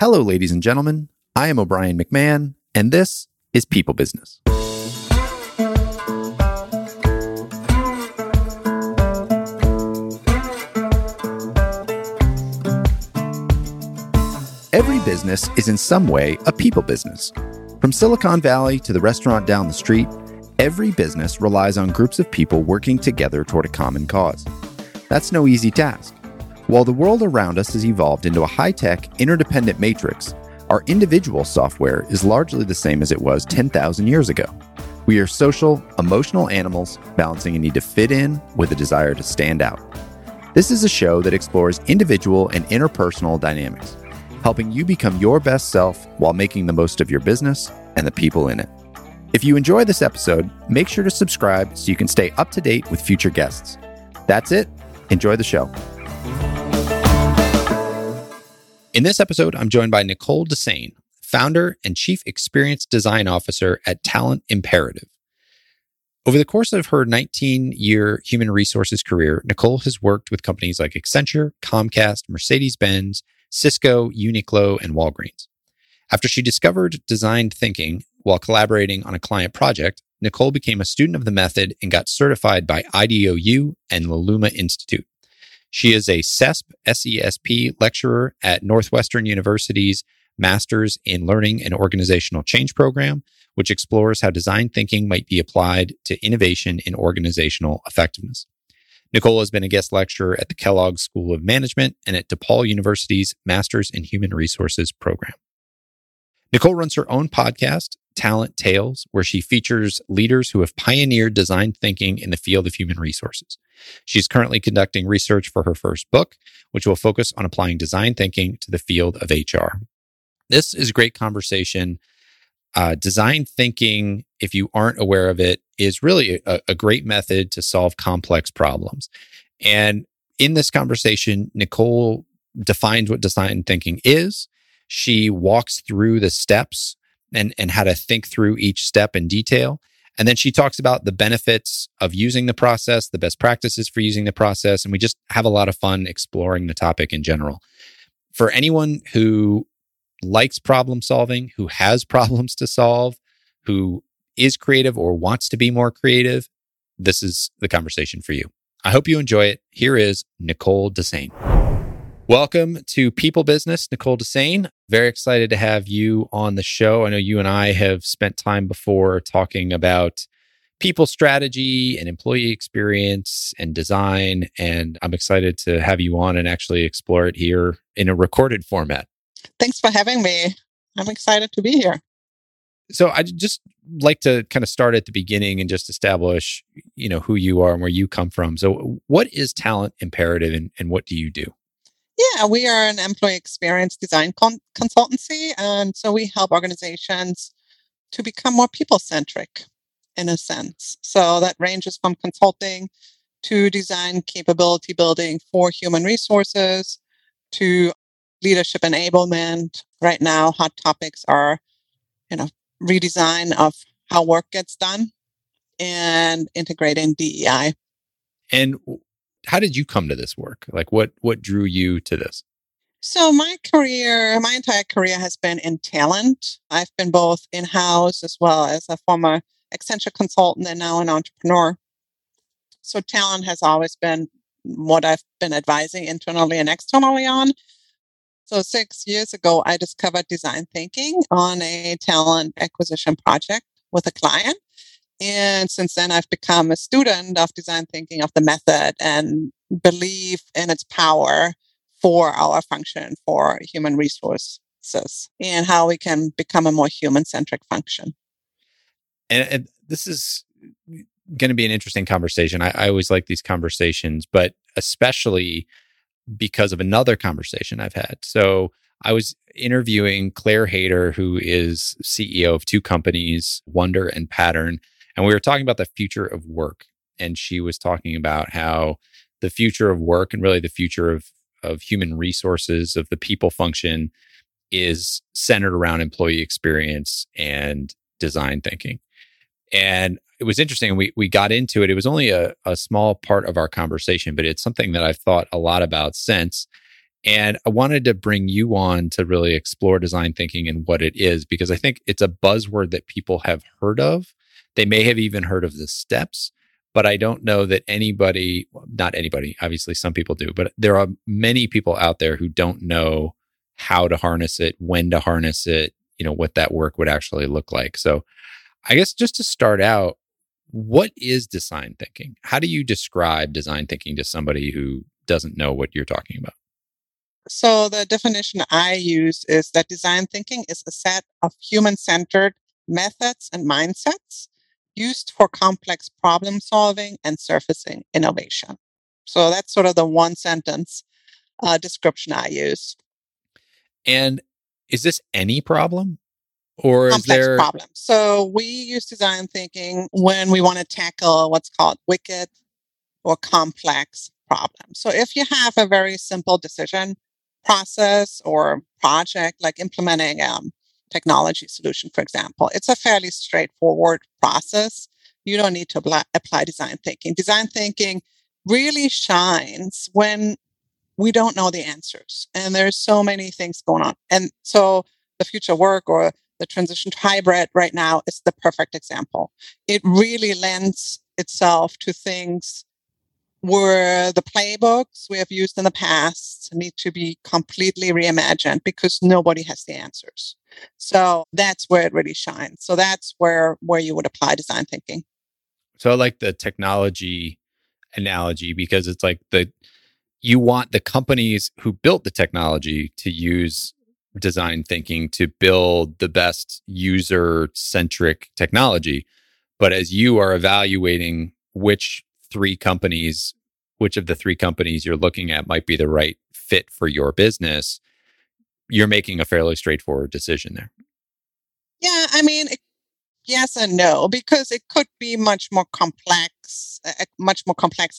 Hello, ladies and gentlemen. I am O'Brien McMahon, and this is People Business. Every business is in some way a people business. From Silicon Valley to the restaurant down the street, every business relies on groups of people working together toward a common cause. That's no easy task. While the world around us has evolved into a high-tech, interdependent matrix, our individual software is largely the same as it was 10,000 years ago. We are social, emotional animals balancing a need to fit in with a desire to stand out. This is a show that explores individual and interpersonal dynamics, helping you become your best self while making the most of your business and the people in it. If you enjoy this episode, make sure to subscribe so you can stay up to date with future guests. That's it. Enjoy the show. In this episode, I'm joined by Nicole Dessain, founder and chief experience design officer at Talent Imperative. Over the course of her 19-year human resources career, Nicole has worked with companies like Accenture, Comcast, Mercedes-Benz, Cisco, Uniqlo, and Walgreens. After she discovered design thinking while collaborating on a client project, Nicole became a student of the method and got certified by IDEO U and the Lumma Institute. She is a SESP lecturer at Northwestern University's Masters in Learning and Organizational Change program, which explores how design thinking might be applied to innovation in organizational effectiveness. Nicole has been a guest lecturer at the Kellogg School of Management and at DePaul University's Masters in Human Resources program. Nicole runs her own podcast, Talent Tales, where she features leaders who have pioneered design thinking in the field of human resources. She's currently conducting research for her first book, which will focus on applying design thinking to the field of HR. This is a great conversation. Design thinking, if you aren't aware of it, is really a great method to solve complex problems. And in this conversation, Nicole defines what design thinking is. She walks through the steps and how to think through each step in detail. And then she talks about the benefits of using the process, the best practices for using the process, and we just have a lot of fun exploring the topic in general. For anyone who likes problem solving, who has problems to solve, who is creative or wants to be more creative, this is the conversation for you. I hope you enjoy it. Here is Nicole Dessain. Welcome to People Business, Nicole Dessain. Very excited to have you on the show. I know you and I have spent time before talking about people strategy and employee experience and design, and I'm excited to have you on and actually explore it here in a recorded format. Thanks for having me. I'm excited to be here. So I'd just like to kind of start at the beginning and just establish, who you are and where you come from. So what is Talent Imperative and what do you do? Yeah, we are an employee experience design consultancy, and so we help organizations to become more people-centric, in a sense. So that ranges from consulting to design capability building for human resources to leadership enablement. Right now, hot topics are, redesign of how work gets done and integrating DEI. And how did you come to this work? Like what drew you to this? So my entire career has been in talent. I've been both in-house as well as a former Accenture consultant and now an entrepreneur. So talent has always been what I've been advising internally and externally on. So 6 years ago, I discovered design thinking on a talent acquisition project with a client. And since then, I've become a student of design thinking, of the method, and believe in its power for our function, for human resources, and how we can become a more human-centric function. And this is going to be an interesting conversation. I always like these conversations, but especially because of another conversation I've had. So I was interviewing Claire Hader, who is CEO of two companies, Wonder and Pattern. And we were talking about the future of work. And she was talking about how the future of work and really the future of human resources, of the people function, is centered around employee experience and design thinking. And it was interesting. We got into it. It was only a small part of our conversation, but it's something that I've thought a lot about since. And I wanted to bring you on to really explore design thinking and what it is, because I think it's a buzzword that people have heard of. They may have even heard of the steps, but I don't know that anybody, not anybody, obviously some people do, but there are many people out there who don't know how to harness it, when to harness it, you know, what that work would actually look like. So I guess just to start out, what is design thinking? How do you describe design thinking to somebody who doesn't know what you're talking about? So the definition I use is that design thinking is a set of human-centered methods and mindsets used for complex problem solving and surfacing innovation. So that's sort of the one sentence description I use. And is this any problem? Or complex is there problem? So we use design thinking when we want to tackle what's called wicked or complex problems. So if you have a very simple decision process or project, like implementing a technology solution, for example, it's a fairly straightforward process. You don't need to apply design thinking. Design thinking really shines when we don't know the answers, and there's so many things going on. And so the future work or the transition to hybrid right now is the perfect example. It really lends itself to things where the playbooks we have used in the past need to be completely reimagined because nobody has the answers. So that's where it really shines. So that's where you would apply design thinking. So I like the technology analogy because it's like you want the companies who built the technology to use design thinking to build the best user-centric technology. But as you are evaluating which of the three companies you're looking at might be the right fit for your business, you're making a fairly straightforward decision there. Yeah, I mean, yes and no, because it could be much more complex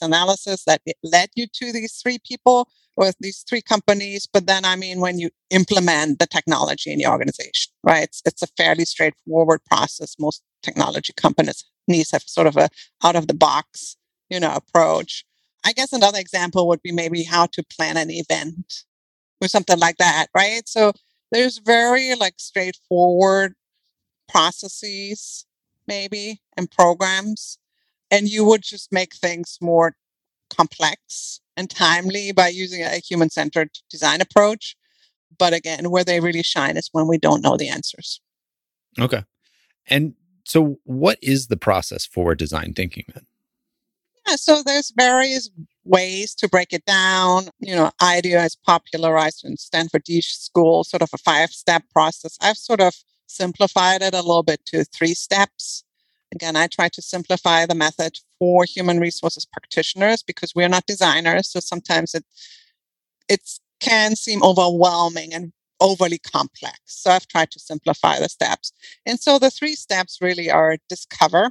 analysis that led you to these three people or these three companies. But then, I mean, when you implement the technology in your organization, right? It's a fairly straightforward process. Most technology companies have sort of a out of the box, approach. I guess another example would be maybe how to plan an event or something like that, right? So there's very straightforward processes maybe and programs, and you would just make things more complex and timely by using a human-centered design approach. But again, where they really shine is when we don't know the answers. Okay. And so what is the process for design thinking then? Yeah, so there's various ways to break it down. IDEO has popularized in Stanford School, sort of a 5-step process. I've sort of simplified it a little bit to 3 steps. Again, I try to simplify the method for human resources practitioners because we're not designers. So sometimes it can seem overwhelming and overly complex. So I've tried to simplify the steps. And so the 3 steps really are discover,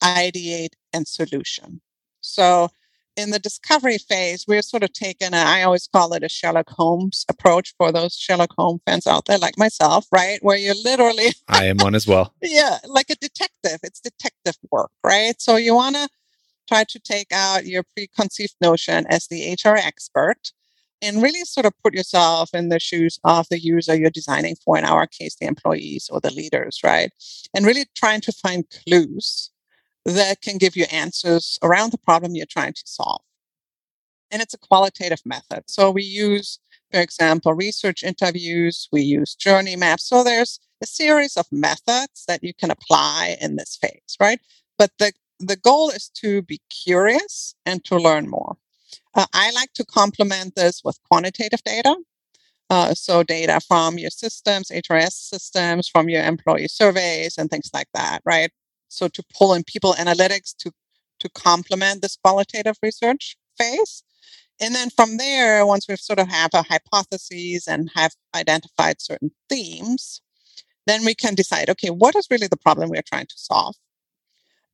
ideate, and solution. So in the discovery phase, we're sort of taking I always call it a Sherlock Holmes approach for those Sherlock Holmes fans out there like myself, right? Where you're literally... I am one as well. Yeah, like a detective. It's detective work, right? So you want to try to take out your preconceived notion as the HR expert and really sort of put yourself in the shoes of the user you're designing for, in our case, the employees or the leaders, right? And really trying to find clues that can give you answers around the problem you're trying to solve. And it's a qualitative method. So we use, for example, research interviews, we use journey maps. So there's a series of methods that you can apply in this phase, right? But the goal is to be curious and to learn more. I like to complement this with quantitative data. So data from your systems, HRS systems, from your employee surveys and things like that, right? So to pull in people analytics to complement this qualitative research phase. And then from there, once we've sort of have a hypothesis and have identified certain themes, then we can decide, okay, what is really the problem we are trying to solve?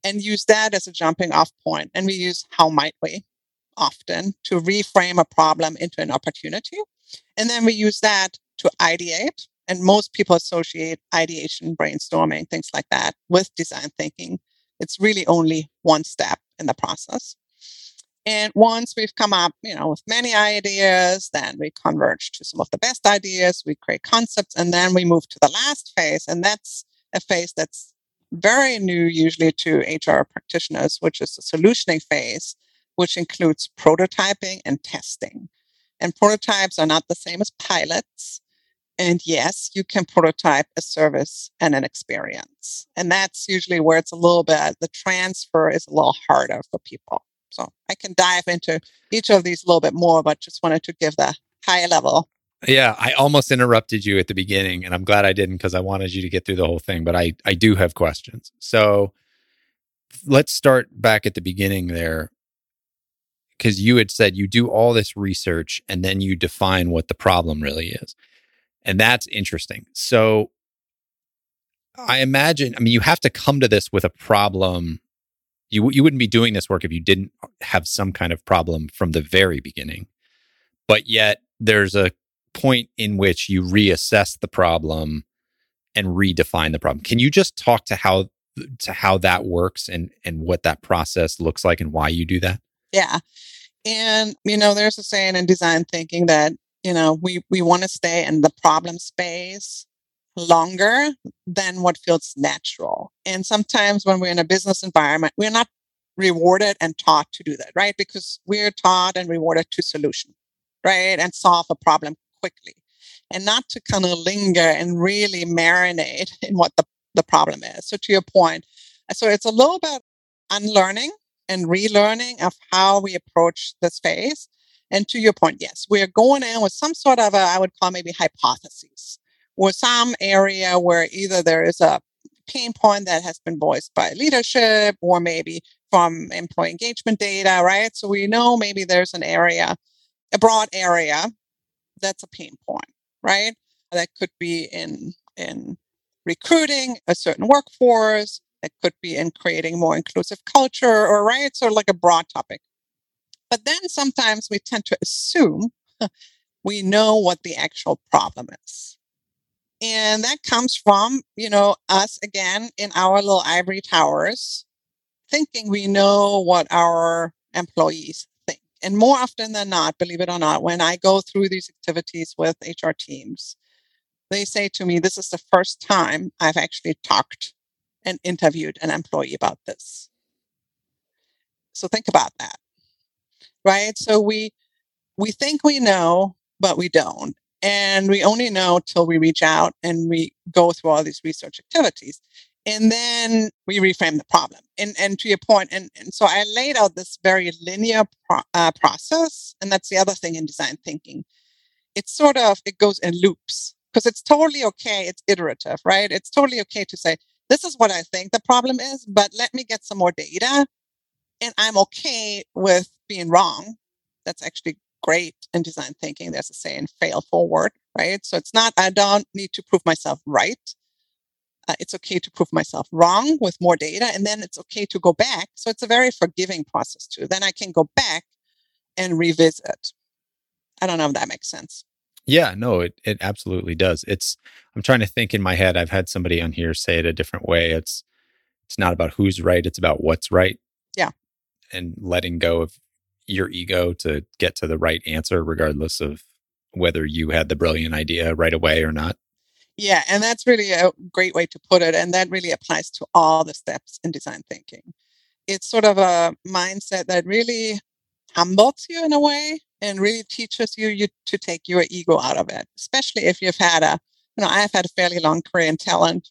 And use that as a jumping off point. And we use how might we often to reframe a problem into an opportunity. And then we use that to ideate. And most people associate ideation, brainstorming, things like that with design thinking. It's really only one step in the process. And once we've come up, with many ideas, then we converge to some of the best ideas, we create concepts, and then we move to the last phase. And that's a phase that's very new usually to HR practitioners, which is the solutioning phase, which includes prototyping and testing. And prototypes are not the same as pilots. And yes, you can prototype a service and an experience. And that's usually where it's a little bit, the transfer is a little harder for people. So I can dive into each of these a little bit more, but just wanted to give the high level. Yeah, I almost interrupted you at the beginning, and I'm glad I didn't because I wanted you to get through the whole thing, but I do have questions. So let's start back at the beginning there, because you had said you do all this research and then you define what the problem really is. And that's interesting. So I imagine, you have to come to this with a problem. You wouldn't be doing this work if you didn't have some kind of problem from the very beginning. But yet there's a point in which you reassess the problem and redefine the problem. Can you just talk to how that works and what that process looks like and why you do that? Yeah. And, there's a saying in design thinking that, we want to stay in the problem space longer than what feels natural. And sometimes when we're in a business environment, we're not rewarded and taught to do that, right? Because we're taught and rewarded to solution, right? And solve a problem quickly and not to kind of linger and really marinate in what the problem is. So to your point, so it's a little bit unlearning and relearning of how we approach this phase. And to your point, yes, we're going in with some sort of I would call maybe hypotheses, or some area where either there is a pain point that has been voiced by leadership or maybe from employee engagement data, right? So we know maybe there's an area, a broad area, that's a pain point, right? That could be in recruiting a certain workforce. That could be in creating more inclusive culture, or right? So like a broad topic. But then sometimes we tend to assume we know what the actual problem is. And that comes from, us again in our little ivory towers, thinking we know what our employees think. And more often than not, believe it or not, when I go through these activities with HR teams, they say to me, this is the first time I've actually talked and interviewed an employee about this. So think about that. Right? So we think we know, but we don't. And we only know till we reach out and we go through all these research activities. And then we reframe the problem. And to your point, and so I laid out this very linear process. And that's the other thing in design thinking. It's sort of, it goes in loops because it's totally okay. It's iterative, right? It's totally okay to say, this is what I think the problem is, but let me get some more data. And I'm okay with being wrong. That's actually great in design thinking. There's a saying, fail forward, right? So it's not, I don't need to prove myself right. It's okay to prove myself wrong with more data. And then it's okay to go back. So it's a very forgiving process too. Then I can go back and revisit. I don't know if that makes sense. Yeah, no, it absolutely does. I'm trying to think in my head. I've had somebody on here say it a different way. It's not about who's right. It's about what's right. Yeah. And letting go of your ego to get to the right answer, regardless of whether you had the brilliant idea right away or not. Yeah. And that's really a great way to put it. And that really applies to all the steps in design thinking. It's sort of a mindset that really humbles you in a way and really teaches you to take your ego out of it, especially if you've had I've had a fairly long career in talent.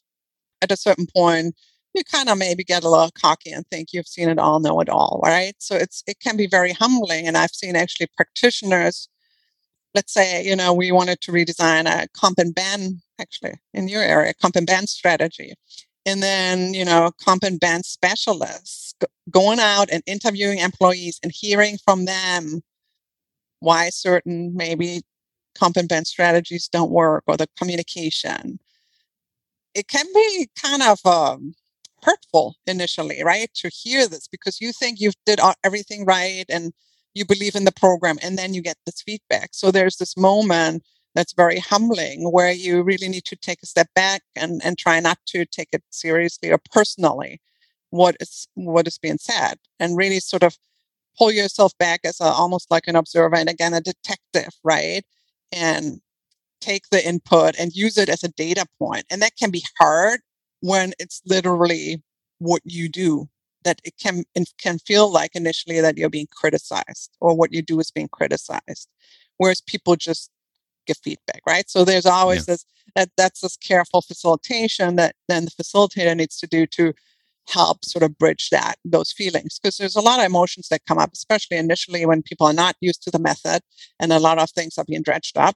At a certain point, you kind of maybe get a little cocky and think you've seen it all, know it all, right? So it can be very humbling. And I've seen actually practitioners, let's say, we wanted to redesign a comp and ban, actually in your area, comp and ban strategy. And then, comp and ban specialists going out and interviewing employees and hearing from them why certain maybe comp and ban strategies don't work or the communication. It can be kind of hurtful initially, right? To hear this because you think you've did everything right and you believe in the program and then you get this feedback. So there's this moment that's very humbling where you really need to take a step back and try not to take it seriously or personally what is being said and really sort of pull yourself back as almost like an observer and again, a detective, right? And take the input and use it as a data point. And that can be hard when it's literally what you do, that it can feel like initially that you're being criticized or what you do is being criticized, whereas people just give feedback, right? So there's always this careful facilitation that then the facilitator needs to do to help sort of bridge those feelings, because there's a lot of emotions that come up, especially initially when people are not used to the method and a lot of things are being dredged up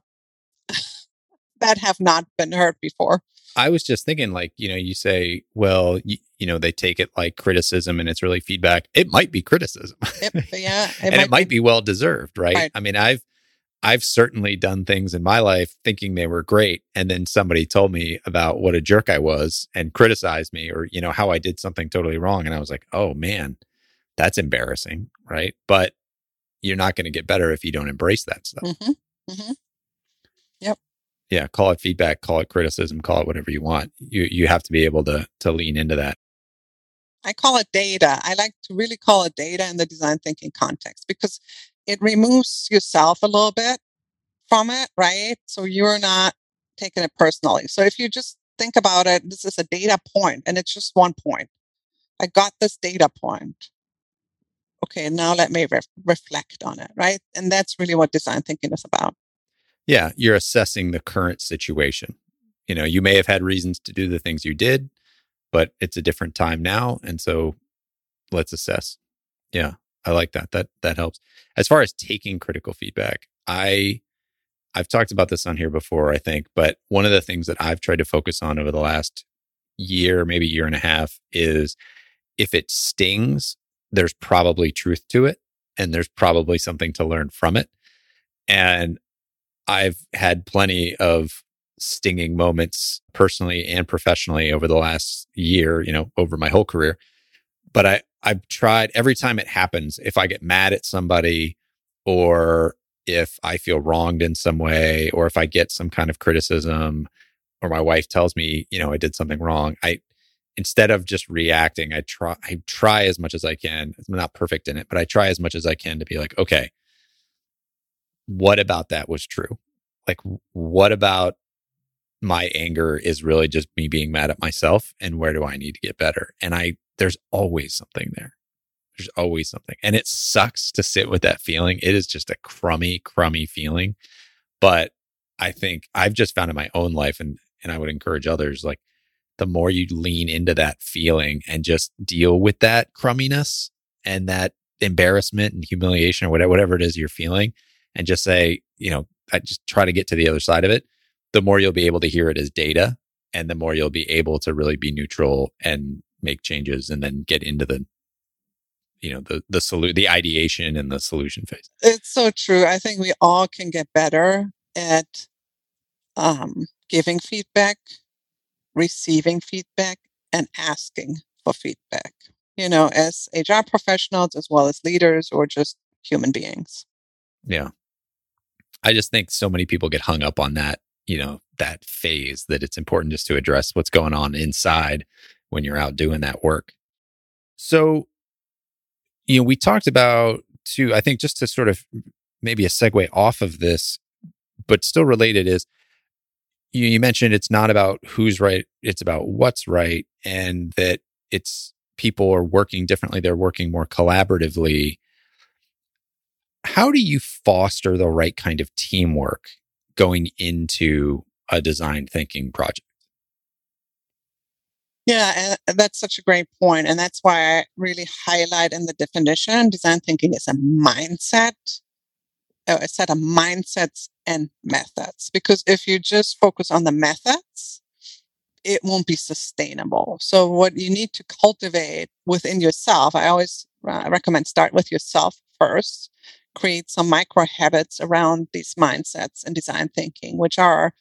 that have not been heard before. I was just thinking, like, you know, you say, well, you know, they take it like criticism and it's really feedback. It might be criticism. It might be well deserved, right? I mean, I've certainly done things in my life thinking they were great. And then somebody told me about what a jerk I was and criticized me or, you know, how I did something totally wrong. And I was like, oh man, that's embarrassing. Right. But you're not going to get better if you don't embrace that stuff. Mm-hmm. Mm-hmm. Yep. Yeah. Call it feedback, call it criticism, call it whatever you want. You have to be able to lean into that. I call it data. I like to really call it data in the design thinking context because it removes yourself a little bit from it, right? So you're not taking it personally. So if you just think about it, this is a data point and it's just one point. I got this data point. Okay, now let me reflect on it, right? And that's really what design thinking is about. Yeah, you're assessing the current situation. You know, you may have had reasons to do the things you did, but it's a different time now. And so let's assess. Yeah. I like that. That helps. As far as taking critical feedback, I've talked about this on here before, I think, but one of the things that I've tried to focus on over the last year, maybe year and a half, is if it stings, there's probably truth to it and there's probably something to learn from it. And I've had plenty of stinging moments personally and professionally over the last year, you know, over my whole career. But I've tried every time it happens, if I get mad at somebody or if I feel wronged in some way, or if I get some kind of criticism or my wife tells me, you know, I did something wrong, instead of just reacting, I try as much as I can. I'm not perfect in it, but I try as much as I can to be like, okay, what about that was true? Like, what about my anger is really just me being mad at myself, and where do I need to get better? And there's always something there. There's always something. And it sucks to sit with that feeling. It is just a crummy feeling. But I think I've just found in my own life, and I would encourage others, like the more you lean into that feeling and just deal with that crumminess and that embarrassment and humiliation or whatever it is you're feeling, and just say, you know, I just try to get to the other side of it, the more you'll be able to hear it as data and the more you'll be able to really be neutral and make changes and then get into the, you know, the ideation and the solution phase. It's so true. I think we all can get better at giving feedback, receiving feedback, and asking for feedback, you know, as HR professionals, as well as leaders or just human beings. Yeah. I just think so many people get hung up on that, you know, that phase, that it's important just to address what's going on inside when you're out doing that work. So, you know, we talked about too, I think just to sort of maybe a segue off of this, but still related, is you mentioned it's not about who's right, it's about what's right, and that it's people are working differently, they're working more collaboratively. How do you foster the right kind of teamwork going into a design thinking project? Yeah, and that's such a great point. And that's why I really highlight in the definition, design thinking is a mindset, a set of mindsets and methods. Because if you just focus on the methods, it won't be sustainable. So what you need to cultivate within yourself, I always recommend start with yourself first, create some micro habits around these mindsets and design thinking, which are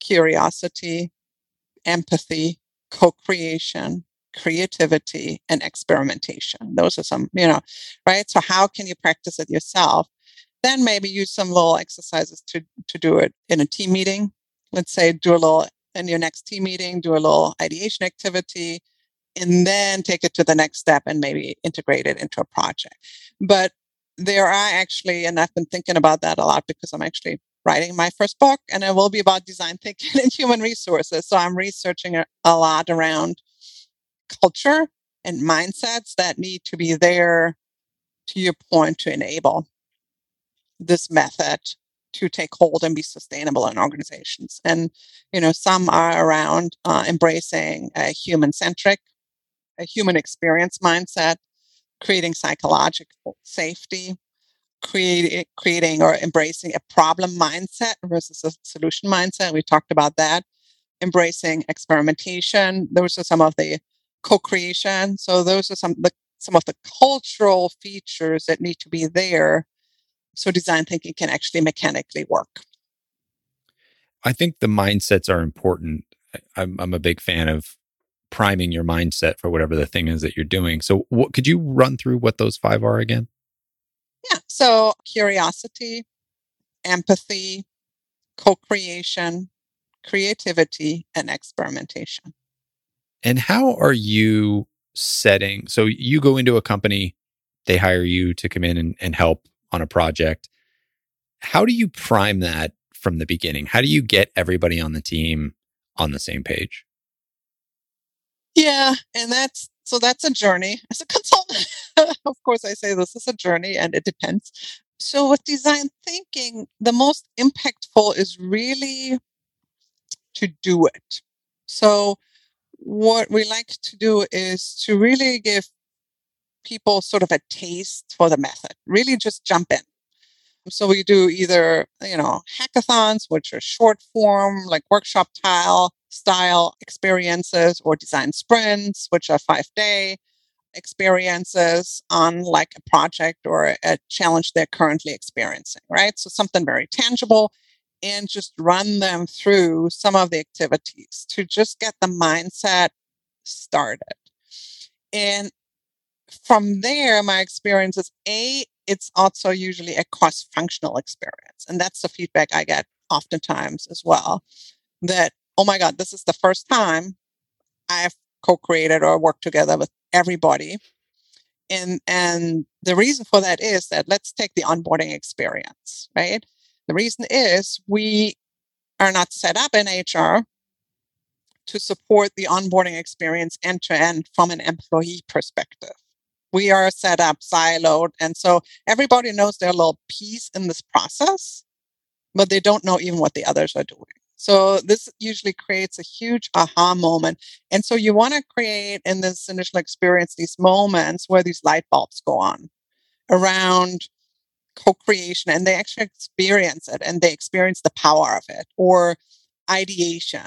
curiosity, empathy, co-creation, creativity, and experimentation. Those are some, you know, right? So how can you practice it yourself? Then maybe use some little exercises to do it in a team meeting. Let's say do a little, in your next team meeting, do a little ideation activity, and then take it to the next step and maybe integrate it into a project. But there are actually, and I've been thinking about that a lot because I'm actually writing my first book, and it will be about design thinking and human resources. So I'm researching a lot around culture and mindsets that need to be there, to your point, to enable this method to take hold and be sustainable in organizations. And, you know, some are around embracing a human-centric, a human experience mindset, creating psychological safety, creating or embracing a problem mindset versus a solution mindset. We talked about that. Embracing experimentation. Those are some of the co-creation. So those are some of the cultural features that need to be there so design thinking can actually mechanically work. I think the mindsets are important. I'm a big fan of priming your mindset for whatever the thing is that you're doing. So what, could you run through what those 5 are again? Yeah. So curiosity, empathy, co-creation, creativity, and experimentation. And how are you setting? So you go into a company, they hire you to come in and help on a project. How do you prime that from the beginning? How do you get everybody on the team on the same page? Yeah, and that's a journey. As a consultant, of course, I say this is a journey and it depends. So with design thinking, the most impactful is really to do it. So what we like to do is to really give people sort of a taste for the method, really just jump in. So we do either, you know, hackathons, which are short form, like workshop style experiences, or design sprints, which are 5-day experiences on like a project or a challenge they're currently experiencing, right? So something very tangible, and just run them through some of the activities to just get the mindset started. And from there, my experience is it's also usually a cross-functional experience. And that's the feedback I get oftentimes as well, that, oh my God, this is the first time I've co-created or worked together with everybody. And the reason for that is that let's take the onboarding experience, right? The reason is we are not set up in HR to support the onboarding experience end-to-end from an employee perspective. We are set up siloed. And so everybody knows their little piece in this process, but they don't know even what the others are doing. So this usually creates a huge aha moment. And so you want to create in this initial experience these moments where these light bulbs go on around co-creation, and they actually experience it and they experience the power of it, or ideation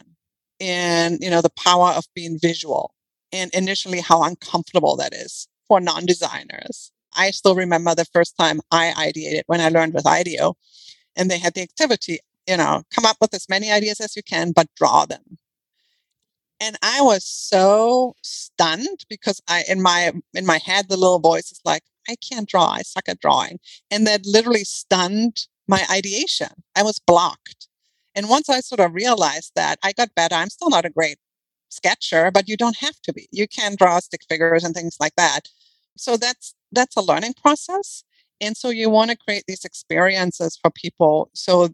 and, you know, the power of being visual, and initially how uncomfortable that is for non-designers. I still remember the first time I ideated when I learned with IDEO, and they had the activity, you know, come up with as many ideas as you can, but draw them. And I was so stunned because in my head, the little voice is like, I can't draw. I suck at drawing. And that literally stunned my ideation. I was blocked. And once I sort of realized that, I got better. I'm still not a great sketcher, but you don't have to be. You can draw stick figures and things like that. So that's a learning process. And so you want to create these experiences for people. So,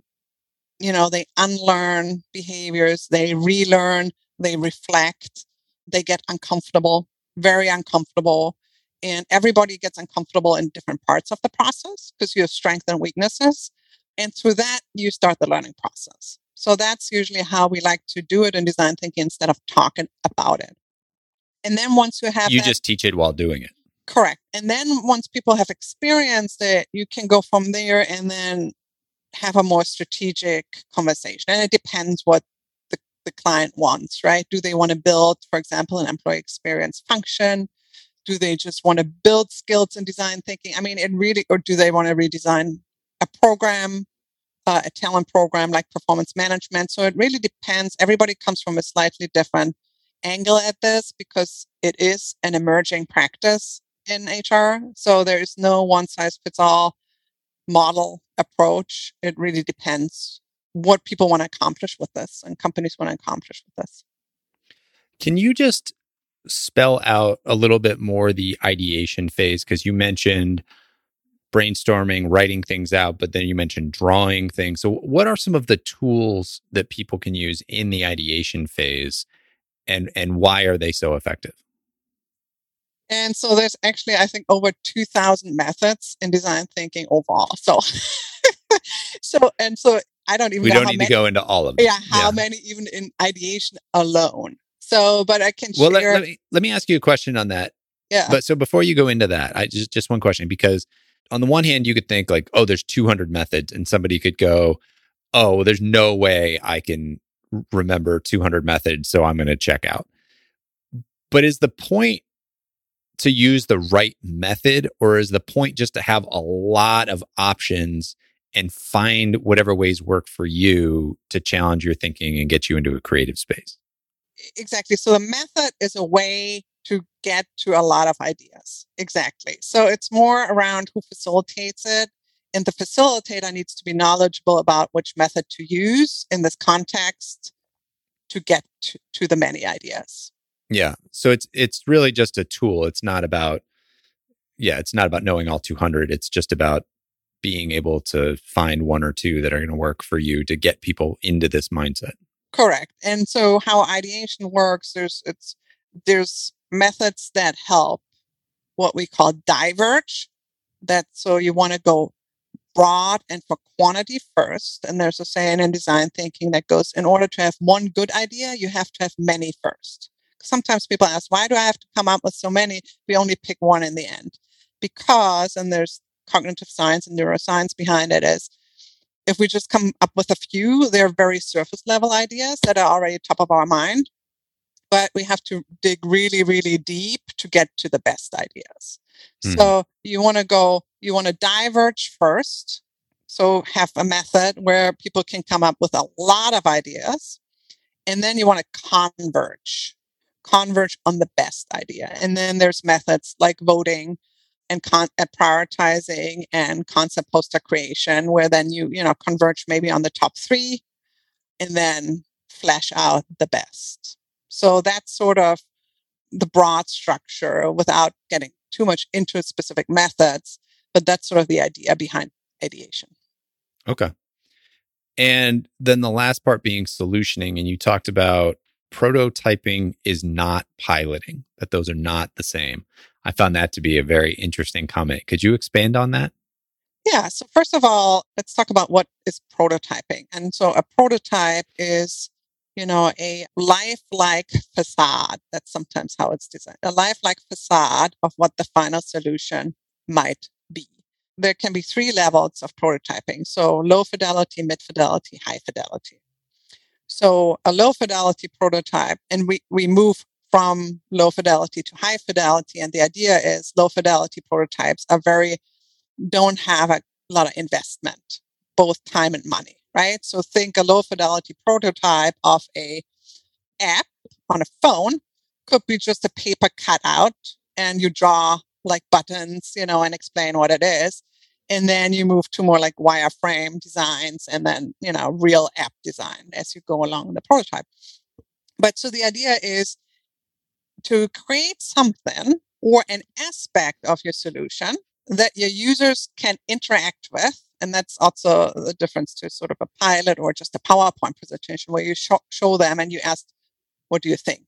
you know, they unlearn behaviors, they relearn, they reflect, they get uncomfortable, very uncomfortable. And everybody gets uncomfortable in different parts of the process because you have strengths and weaknesses. And through that, you start the learning process. So that's usually how we like to do it in design thinking instead of talking about it. And then once you have just teach it while doing it. Correct. And then once people have experienced it, you can go from there and then have a more strategic conversation. And it depends what the client wants, right? Do they want to build, for example, an employee experience function? Do they just want to build skills in design thinking? I mean, or do they want to redesign a program, a talent program like performance management? So it really depends. Everybody comes from a slightly different angle at this because it is an emerging practice in HR. So there is no one-size-fits-all model approach. It really depends what people want to accomplish with this and companies want to accomplish with this. Can you just spell out a little bit more the ideation phase? Because you mentioned brainstorming, writing things out, but then you mentioned drawing things. So what are some of the tools that people can use in the ideation phase, and why are they so effective? And so there's actually, I think, over 2,000 methods in design thinking overall. So I don't even know. We don't need to go into all of them. How many even in ideation alone. So, but I can share. Well, let me ask you a question on that. Yeah. But so before you go into that, I just one question, because on the one hand, you could think like, oh, there's 200 methods, and somebody could go, oh, there's no way I can remember 200 methods, so I'm going to check out. But is the point to use the right method, or is the point just to have a lot of options and find whatever ways work for you to challenge your thinking and get you into a creative space? Exactly. So the method is a way to get to a lot of ideas. Exactly. So it's more around who facilitates it. And the facilitator needs to be knowledgeable about which method to use in this context to get to the many ideas. Yeah. So it's really just a tool. It's not about knowing all 200. It's just about being able to find one or two that are going to work for you to get people into this mindset. Correct. And so how ideation works, there's methods that help what we call diverge. That's so you want to go broad and for quantity first. And there's a saying in design thinking that goes, in order to have one good idea, you have to have many first. Sometimes people ask, why do I have to come up with so many? We only pick one in the end. Because, and there's cognitive science and neuroscience behind it, is if we just come up with a few, they're very surface level ideas that are already top of our mind. But we have to dig really, really deep to get to the best ideas. Mm-hmm. So you want to diverge first. So have a method where people can come up with a lot of ideas. And then you want to converge on the best idea. And then there's methods like voting and prioritizing and concept poster creation, where then you converge maybe on the top three and then flesh out the best. So that's sort of the broad structure without getting too much into specific methods, but that's sort of the idea behind ideation. Okay. And then the last part being solutioning, and you talked about prototyping is not piloting, that those are not the same. I found that to be a very interesting comment. Could you expand on that? Yeah. So first of all, let's talk about what is prototyping. And so a prototype is, a lifelike facade. That's sometimes how it's designed. A lifelike facade of what the final solution might be. There can be three levels of prototyping. So low fidelity, mid fidelity, high fidelity. So a low fidelity prototype, and we move from low fidelity to high fidelity. And the idea is low fidelity prototypes don't have a lot of investment, both time and money, right? So think a low fidelity prototype of a app on a phone could be just a paper cutout, and you draw like buttons, and explain what it is. And then you move to more like wireframe designs and then, real app design as you go along in the prototype. But so the idea is to create something or an aspect of your solution that your users can interact with. And that's also the difference to sort of a pilot or just a PowerPoint presentation where you show them and you ask, what do you think?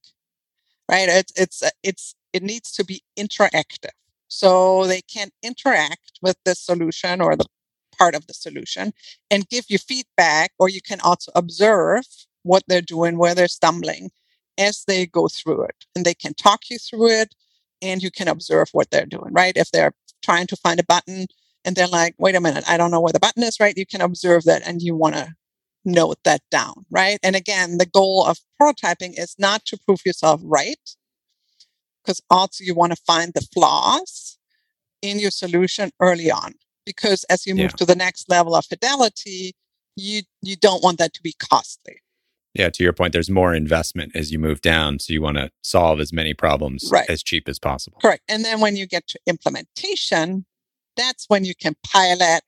Right? It needs to be interactive. So they can interact with the solution or the part of the solution and give you feedback, or you can also observe what they're doing, where they're stumbling as they go through it. And they can talk you through it, and you can observe what they're doing, right? If they're trying to find a button and they're like, wait a minute, I don't know where the button is, right? You can observe that and you want to note that down, right? And again, the goal of prototyping is not to prove yourself right, because also you want to find the flaws in your solution early on. Because as you move to the next level of fidelity, you don't want that to be costly. Yeah, to your point, there's more investment as you move down. So you want to solve as many problems as cheap as possible. Correct. And then when you get to implementation, that's when you can pilot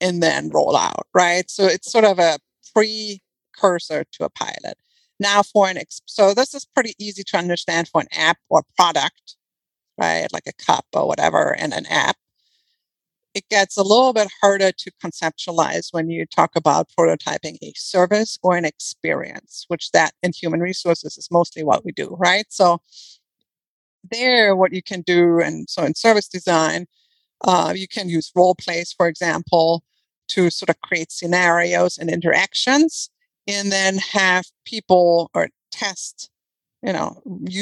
and then roll out, right? So it's sort of a precursor to a pilot. Now so this is pretty easy to understand for an app or product, right? Like a cup or whatever and an app. it gets a little bit harder to conceptualize when you talk about prototyping a service or an experience, which that in human resources is mostly what we do, right? So there, what you can do, and so in service design, you can use role plays, for example, to sort of create scenarios and interactions, and then have people or test,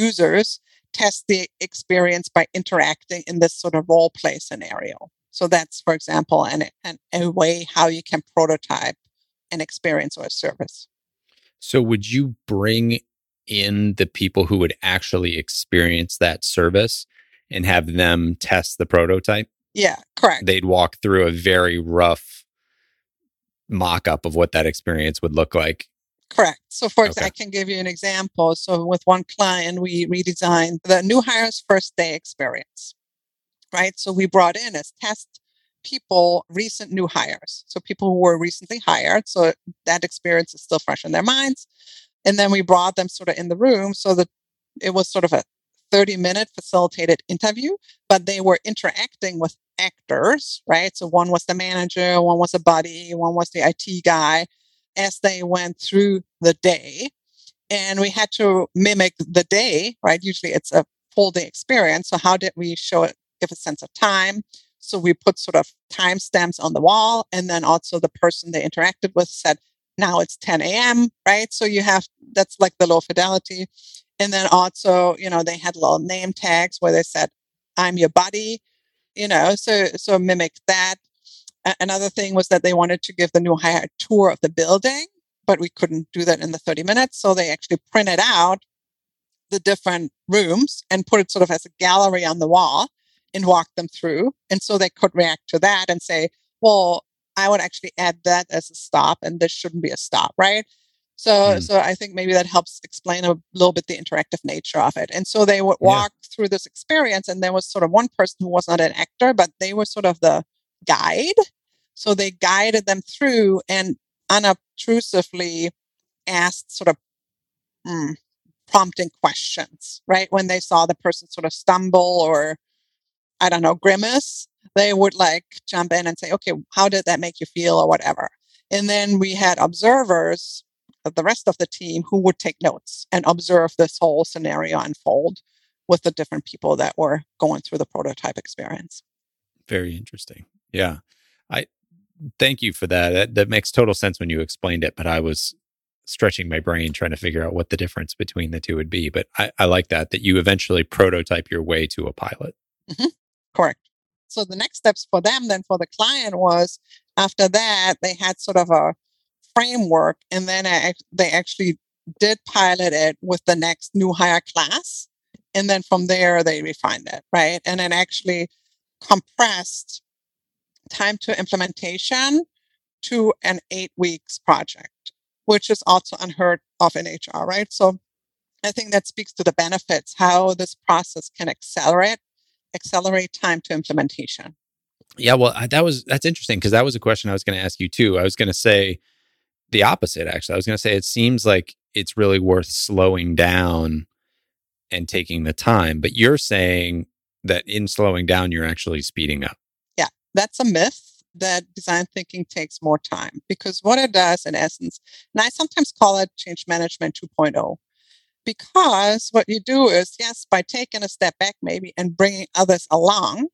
users test the experience by interacting in this sort of role play scenario. So that's, for example, a way how you can prototype an experience or a service. So would you bring in the people who would actually experience that service and have them test the prototype? Yeah, correct. They'd walk through a very rough mock-up of what that experience would look like. Correct. So for example, I can give you an example. So with one client, we redesigned the new hire's first day experience, right? So we brought in as test people, recent new hires. So people who were recently hired. So that experience is still fresh in their minds. And then we brought them sort of in the room so that it was sort of a 30-minute facilitated interview, but they were interacting with actors, right? So one was the manager, one was a buddy, one was the IT guy, as they went through the day. And we had to mimic the day, right? Usually it's a full day experience. So how did we show it, give a sense of time? So we put sort of timestamps on the wall. And then also the person they interacted with said, now it's 10 a.m., right? So you have, that's like the low fidelity. And then also, they had little name tags where they said, I'm your buddy, so mimic that. Another thing was that they wanted to give the new hire a tour of the building, but we couldn't do that in the 30 minutes. So they actually printed out the different rooms and put it sort of as a gallery on the wall and walked them through. And so they could react to that and say, well, I would actually add that as a stop and this shouldn't be a stop, right? So So I think maybe that helps explain a little bit the interactive nature of it. And so they would walk through this experience, and there was sort of one person who was not an actor, but they were sort of the guide. So they guided them through and unobtrusively asked sort of prompting questions, right? When they saw the person sort of stumble or, I don't know, grimace, they would like jump in and say, okay, how did that make you feel or whatever? And then we had observers, the rest of the team, who would take notes and observe this whole scenario unfold with the different people that were going through the prototype experience. Very interesting. Yeah. I thank you for that. That makes total sense when you explained it, but I was stretching my brain trying to figure out what the difference between the two would be. But I like that you eventually prototype your way to a pilot. Mm-hmm. Correct. So the next steps for them then for the client was, after that, they had sort of a framework, and then they actually did pilot it with the next new hire class. And then from there, they refined it, right? And then actually compressed time to implementation to an 8 weeks project, which is also unheard of in HR, right? So I think that speaks to the benefits, how this process can accelerate time to implementation. Yeah, well, that's interesting, because that was a question I was going to ask you too. I was going to say the opposite, actually. I was going to say it seems like it's really worth slowing down and taking the time, but you're saying that in slowing down, you're actually speeding up. Yeah, that's a myth that design thinking takes more time, because what it does in essence, and I sometimes call it change management 2.0, because what you do is, yes, by taking a step back maybe and bringing others along,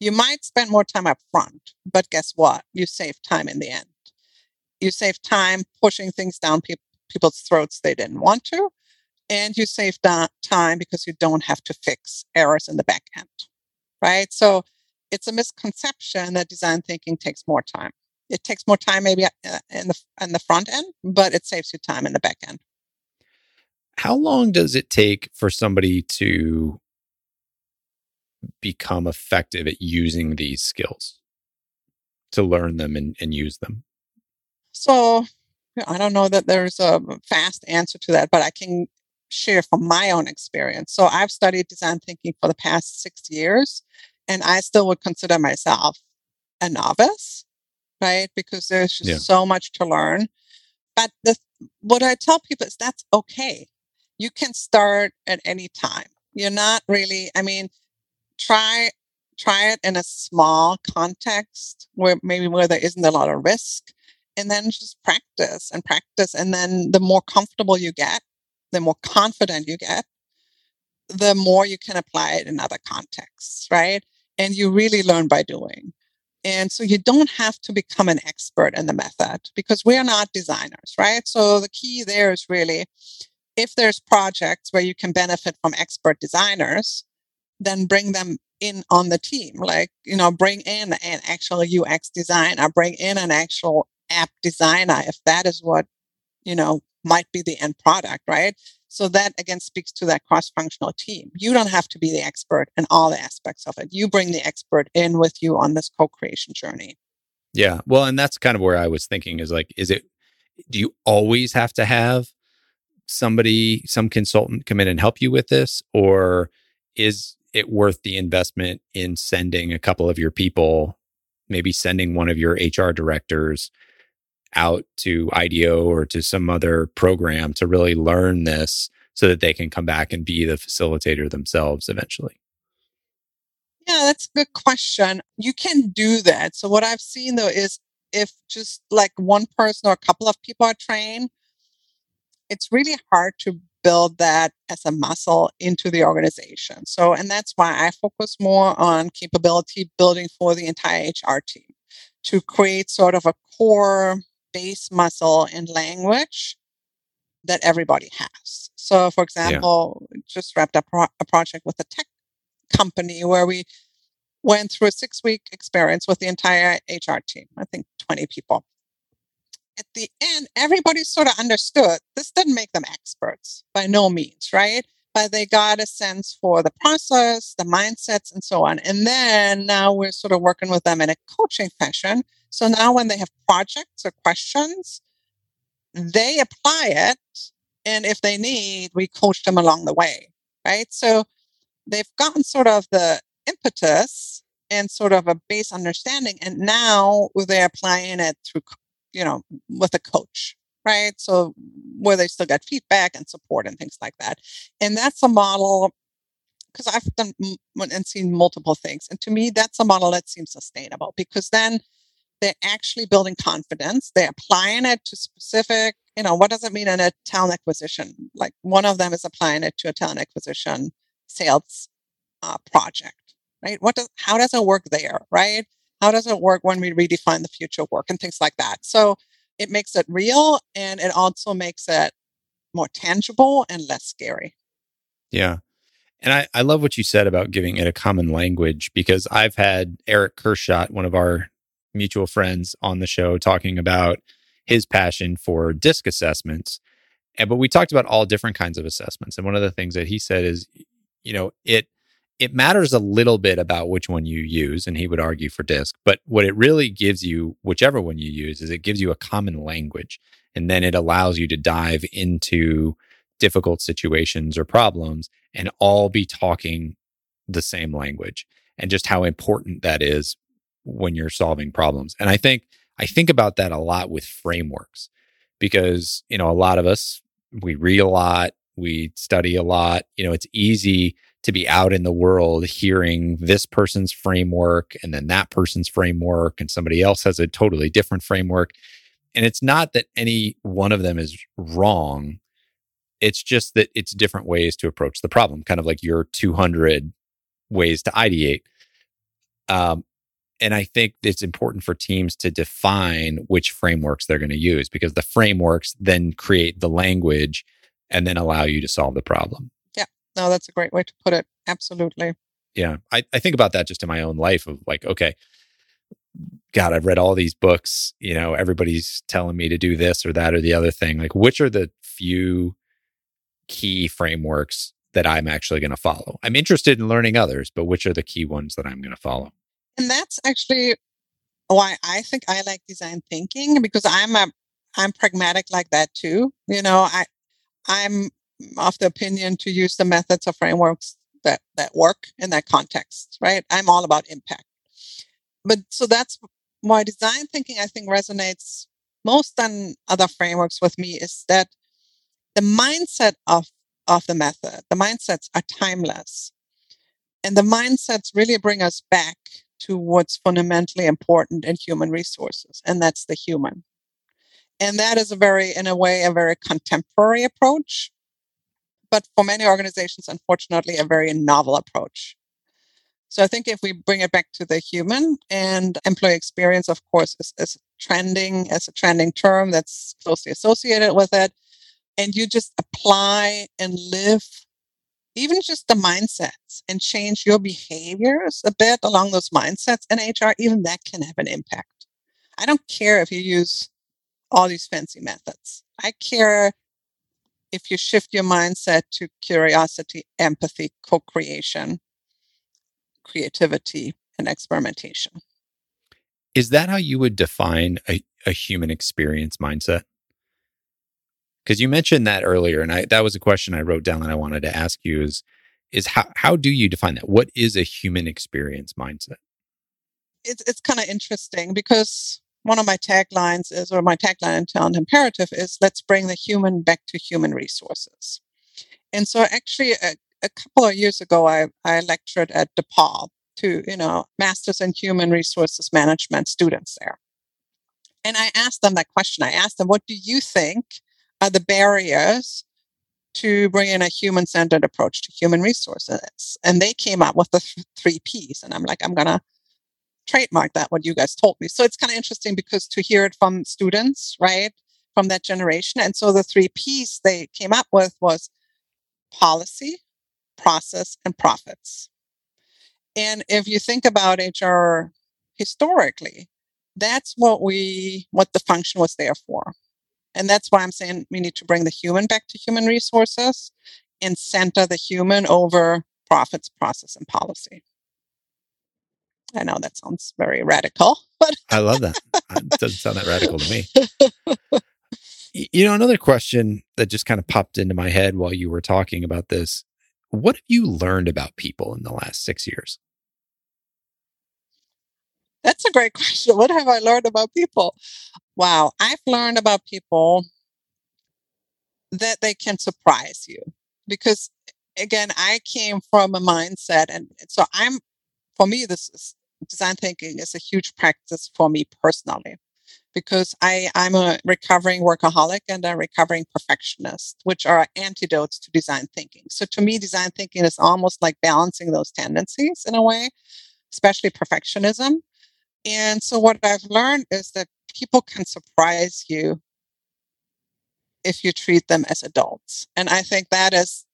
you might spend more time up front, but guess what? You save time in the end. You save time pushing things down people's throats they didn't want to. And you save time because you don't have to fix errors in the back end, right? So it's a misconception that design thinking takes more time. It takes more time maybe in the front end, but it saves you time in the back end. How long does it take for somebody to become effective at using these skills, to learn them and use them? So I don't know that there's a fast answer to that, but I can share from my own experience. So I've studied design thinking for the past 6 years, and I still would consider myself a novice, right? Because there's just so much to learn. But what I tell people is that's okay. You can start at any time. You're not really, try try it in a small context where there isn't a lot of risk, and then just practice. And then the more comfortable you get, the more confident you get, the more you can apply it in other contexts, right? And you really learn by doing. And so you don't have to become an expert in the method because we are not designers, right? So the key there is really, if there's projects where you can benefit from expert designers, then bring them in on the team. Like, bring in an actual UX designer, bring in an actual app designer, if that is what, might be the end product, right? So that, again, speaks to that cross-functional team. You don't have to be the expert in all the aspects of it. You bring the expert in with you on this co-creation journey. Yeah. Well, and that's kind of where I was thinking is like, do you always have to have somebody, some consultant come in and help you with this? Or is it worth the investment in sending a couple of your people, maybe sending one of your HR directors out to IDEO or to some other program to really learn this so that they can come back and be the facilitator themselves eventually? Yeah, that's a good question. You can do that. So what I've seen though is if just like one person or a couple of people are trained, it's really hard to build that as a muscle into the organization. So, and that's why I focus more on capability building for the entire HR team to create sort of a core base muscle in language that everybody has. So, for example, just wrapped up a project with a tech company where we went through a 6-week experience with the entire HR team, I think 20 people. At the end, everybody sort of understood this didn't make them experts by no means, right? But they got a sense for the process, the mindsets, and so on. And then now we're sort of working with them in a coaching fashion. So now when they have projects or questions, they apply it. And if they need, we coach them along the way, right? So they've gotten sort of the impetus and sort of a base understanding. And now they're applying it through, with a coach. Right? So where they still got feedback and support and things like that. And that's a model, because I've done and seen multiple things. And to me, that's a model that seems sustainable because then they're actually building confidence. They're applying it to specific, what does it mean in a talent acquisition? Like one of them is applying it to a talent acquisition sales project, right? How does it work there, right? How does it work when we redefine the future work and things like that? So it makes it real, and it also makes it more tangible and less scary. Yeah. And I love what you said about giving it a common language, because I've had Eric Kerschott, one of our mutual friends, on the show talking about his passion for DISC assessments. But we talked about all different kinds of assessments. And one of the things that he said is, it matters a little bit about which one you use, and he would argue for DISC, but what it really gives you, whichever one you use, is it gives you a common language, and then it allows you to dive into difficult situations or problems and all be talking the same language, and just how important that is when you're solving problems. And I think about that a lot with frameworks, because, a lot of us, we read a lot, we study a lot, it's easy to be out in the world hearing this person's framework and then that person's framework, and somebody else has a totally different framework. And it's not that any one of them is wrong. It's just that it's different ways to approach the problem, kind of like your 200 ways to ideate. And I think it's important for teams to define which frameworks they're going to use, because the frameworks then create the language and then allow you to solve the problem. No, that's a great way to put it. Absolutely. Yeah. I think about that just in my own life of like, okay, God, I've read all these books, everybody's telling me to do this or that or the other thing. Like, which are the few key frameworks that I'm actually going to follow? I'm interested in learning others, but which are the key ones that I'm going to follow? And that's actually why I think I like design thinking, because I'm pragmatic like that too. I'm of the opinion to use the methods or frameworks that work in that context, right? I'm all about impact. But so that's why design thinking, I think, resonates most on other frameworks with me, is that the mindset of the method, the mindsets are timeless. And the mindsets really bring us back to what's fundamentally important in human resources, and that's the human. And that is a very contemporary approach, but for many organizations, unfortunately, a very novel approach. So I think if we bring it back to the human, and employee experience, of course, is trending as a trending term that's closely associated with it. And you just apply and live even just the mindsets and change your behaviors a bit along those mindsets in HR, even that can have an impact. I don't care if you use all these fancy methods. I care if you shift your mindset to curiosity, empathy, co-creation, creativity, and experimentation. Is that how you would define a human experience mindset? Because you mentioned that earlier, and that was a question I wrote down that I wanted to ask you is how do you define that? What is a human experience mindset? It's kind of interesting because one of my taglines is, or my tagline in Talent Imperative is, let's bring the human back to human resources. And so actually a couple of years ago, I lectured at DePaul to, Masters in Human Resources Management students there. And I asked them that question. I asked them, what do you think are the barriers to bring in a human-centered approach to human resources? And they came up with the three Ps. And I'm like, I'm going to trademark that, what you guys told me. So it's kind of interesting because to hear it from students, right, from that generation. And so the three Ps they came up with was policy, process, and profits. And if you think about HR historically, that's what the function was there for. And that's why I'm saying we need to bring the human back to human resources and center the human over profits, process, and policy. I know that sounds very radical, but I love that. It doesn't sound that radical to me. Another question that just kind of popped into my head while you were talking about this, what have you learned about people in the last 6 years? That's a great question. What have I learned about people? Wow. I've learned about people that they can surprise you. Because, again, I came from a mindset. And so for me, this is, design thinking is a huge practice for me personally. Because I'm a recovering workaholic and a recovering perfectionist, which are antidotes to design thinking. So to me, design thinking is almost like balancing those tendencies in a way, especially perfectionism. And so what I've learned is that people can surprise you if you treat them as adults. And I think that is,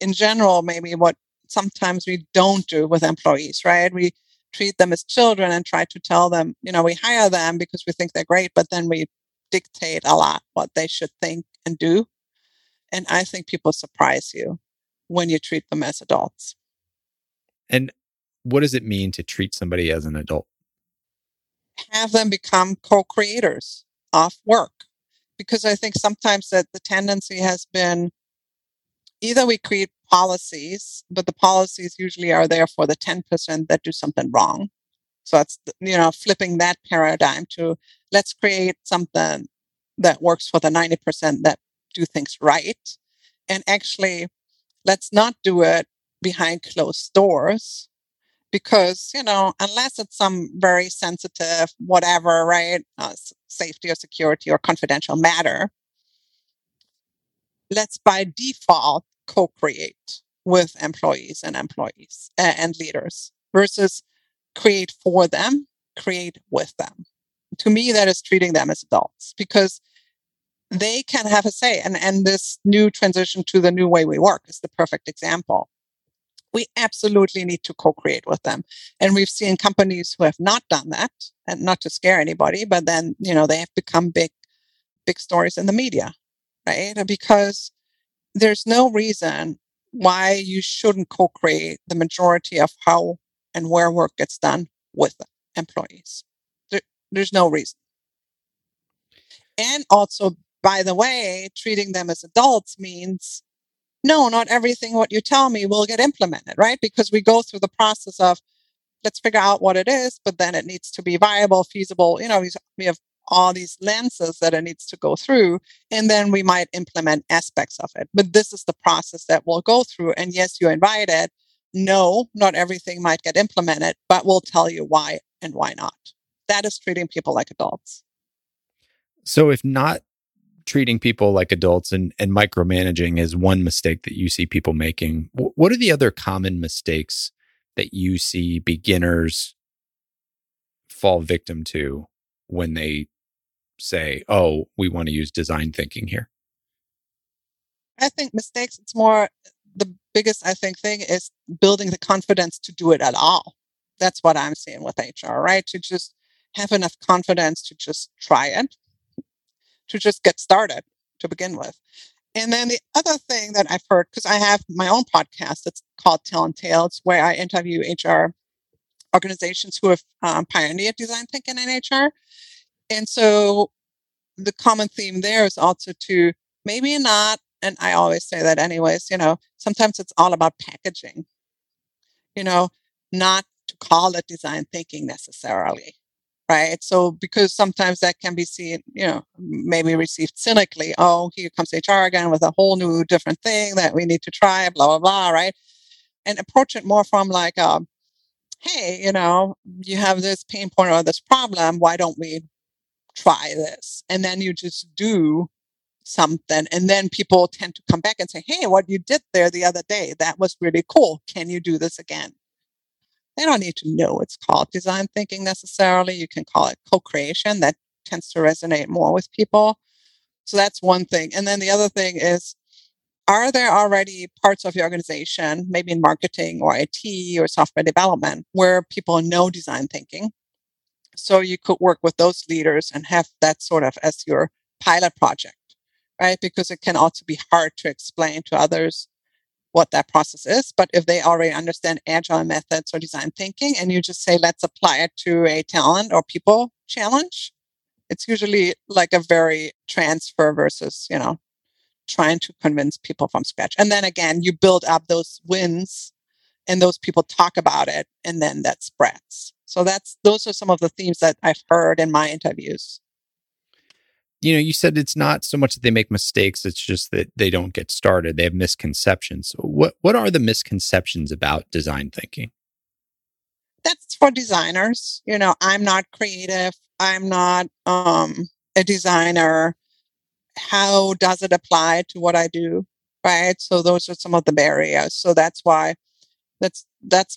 in general, maybe what sometimes we don't do with employees, right? We treat them as children and try to tell them, we hire them because we think they're great, but then we dictate a lot what they should think and do. And I think people surprise you when you treat them as adults. And what does it mean to treat somebody as an adult? Have them become co-creators of work. Because I think sometimes that the tendency has been either we create policies, but the policies usually are there for the 10% that do something wrong. So it's, flipping that paradigm to let's create something that works for the 90% that do things right. And actually, let's not do it behind closed doors. Because, unless it's some very sensitive, whatever, right, safety or security or confidential matter, let's by default co-create with employees and leaders versus create for them, create with them. To me, that is treating them as adults because they can have a say. And this new transition to the new way we work is the perfect example. We absolutely need to co-create with them. And we've seen companies who have not done that, and not to scare anybody, but then, they have become big, big stories in the media, right? Because there's no reason why you shouldn't co-create the majority of how and where work gets done with employees. There's no reason. And also, by the way, treating them as adults means no, not everything what you tell me will get implemented, right? Because we go through the process of let's figure out what it is, but then it needs to be viable, feasible. We have all these lenses that it needs to go through, and then we might implement aspects of it. But this is the process that we'll go through. And yes, you're invited, no, not everything might get implemented, but we'll tell you why and why not. That is treating people like adults. So if not treating people like adults and micromanaging is one mistake that you see people making, what are the other common mistakes that you see beginners fall victim to when they say, oh, we want to use design thinking here? I think mistakes, it's more, the biggest, I think, thing is building the confidence to do it at all. That's what I'm seeing with HR, right? To just have enough confidence to just try it, to just get started to begin with. And then the other thing that I've heard, because I have my own podcast that's called Talent Tales, where I interview HR organizations who have pioneered design thinking in HR. And so the common theme there is also to maybe not, and I always say that anyways, you know, sometimes it's all about packaging, you know, not to call it design thinking necessarily, right? So because sometimes that can be seen, you know, maybe received cynically. Oh, here comes HR again with a whole new different thing that we need to try, blah, blah, blah, right? And approach it more from like, hey, you know, you have this pain point or this problem. Why don't we try this? And then you just do something. And then people tend to come back and say, hey, what you did there the other day, that was really cool. Can you do this again? They don't need to know it's called design thinking necessarily. You can call it co-creation. That tends to resonate more with people. So that's one thing. And then the other thing is, are there already parts of your organization, maybe in marketing or IT or software development, where people know design thinking? So you could work with those leaders and have that sort of as your pilot project, right? Because it can also be hard to explain to others what that process is. But if they already understand agile methods or design thinking, and you just say, let's apply it to a talent or people challenge, it's usually like a very transfer versus, you know, trying to convince people from scratch. And then again, you build up those wins and those people talk about it, and then that spreads. So those are some of the themes that I've heard in my interviews. You know, you said it's not so much that they make mistakes, it's just that they don't get started. They have misconceptions. What are the misconceptions about design thinking? That's for designers. You know, I'm not creative. I'm not a designer. How does it apply to what I do, right? So those are some of the barriers. So that's why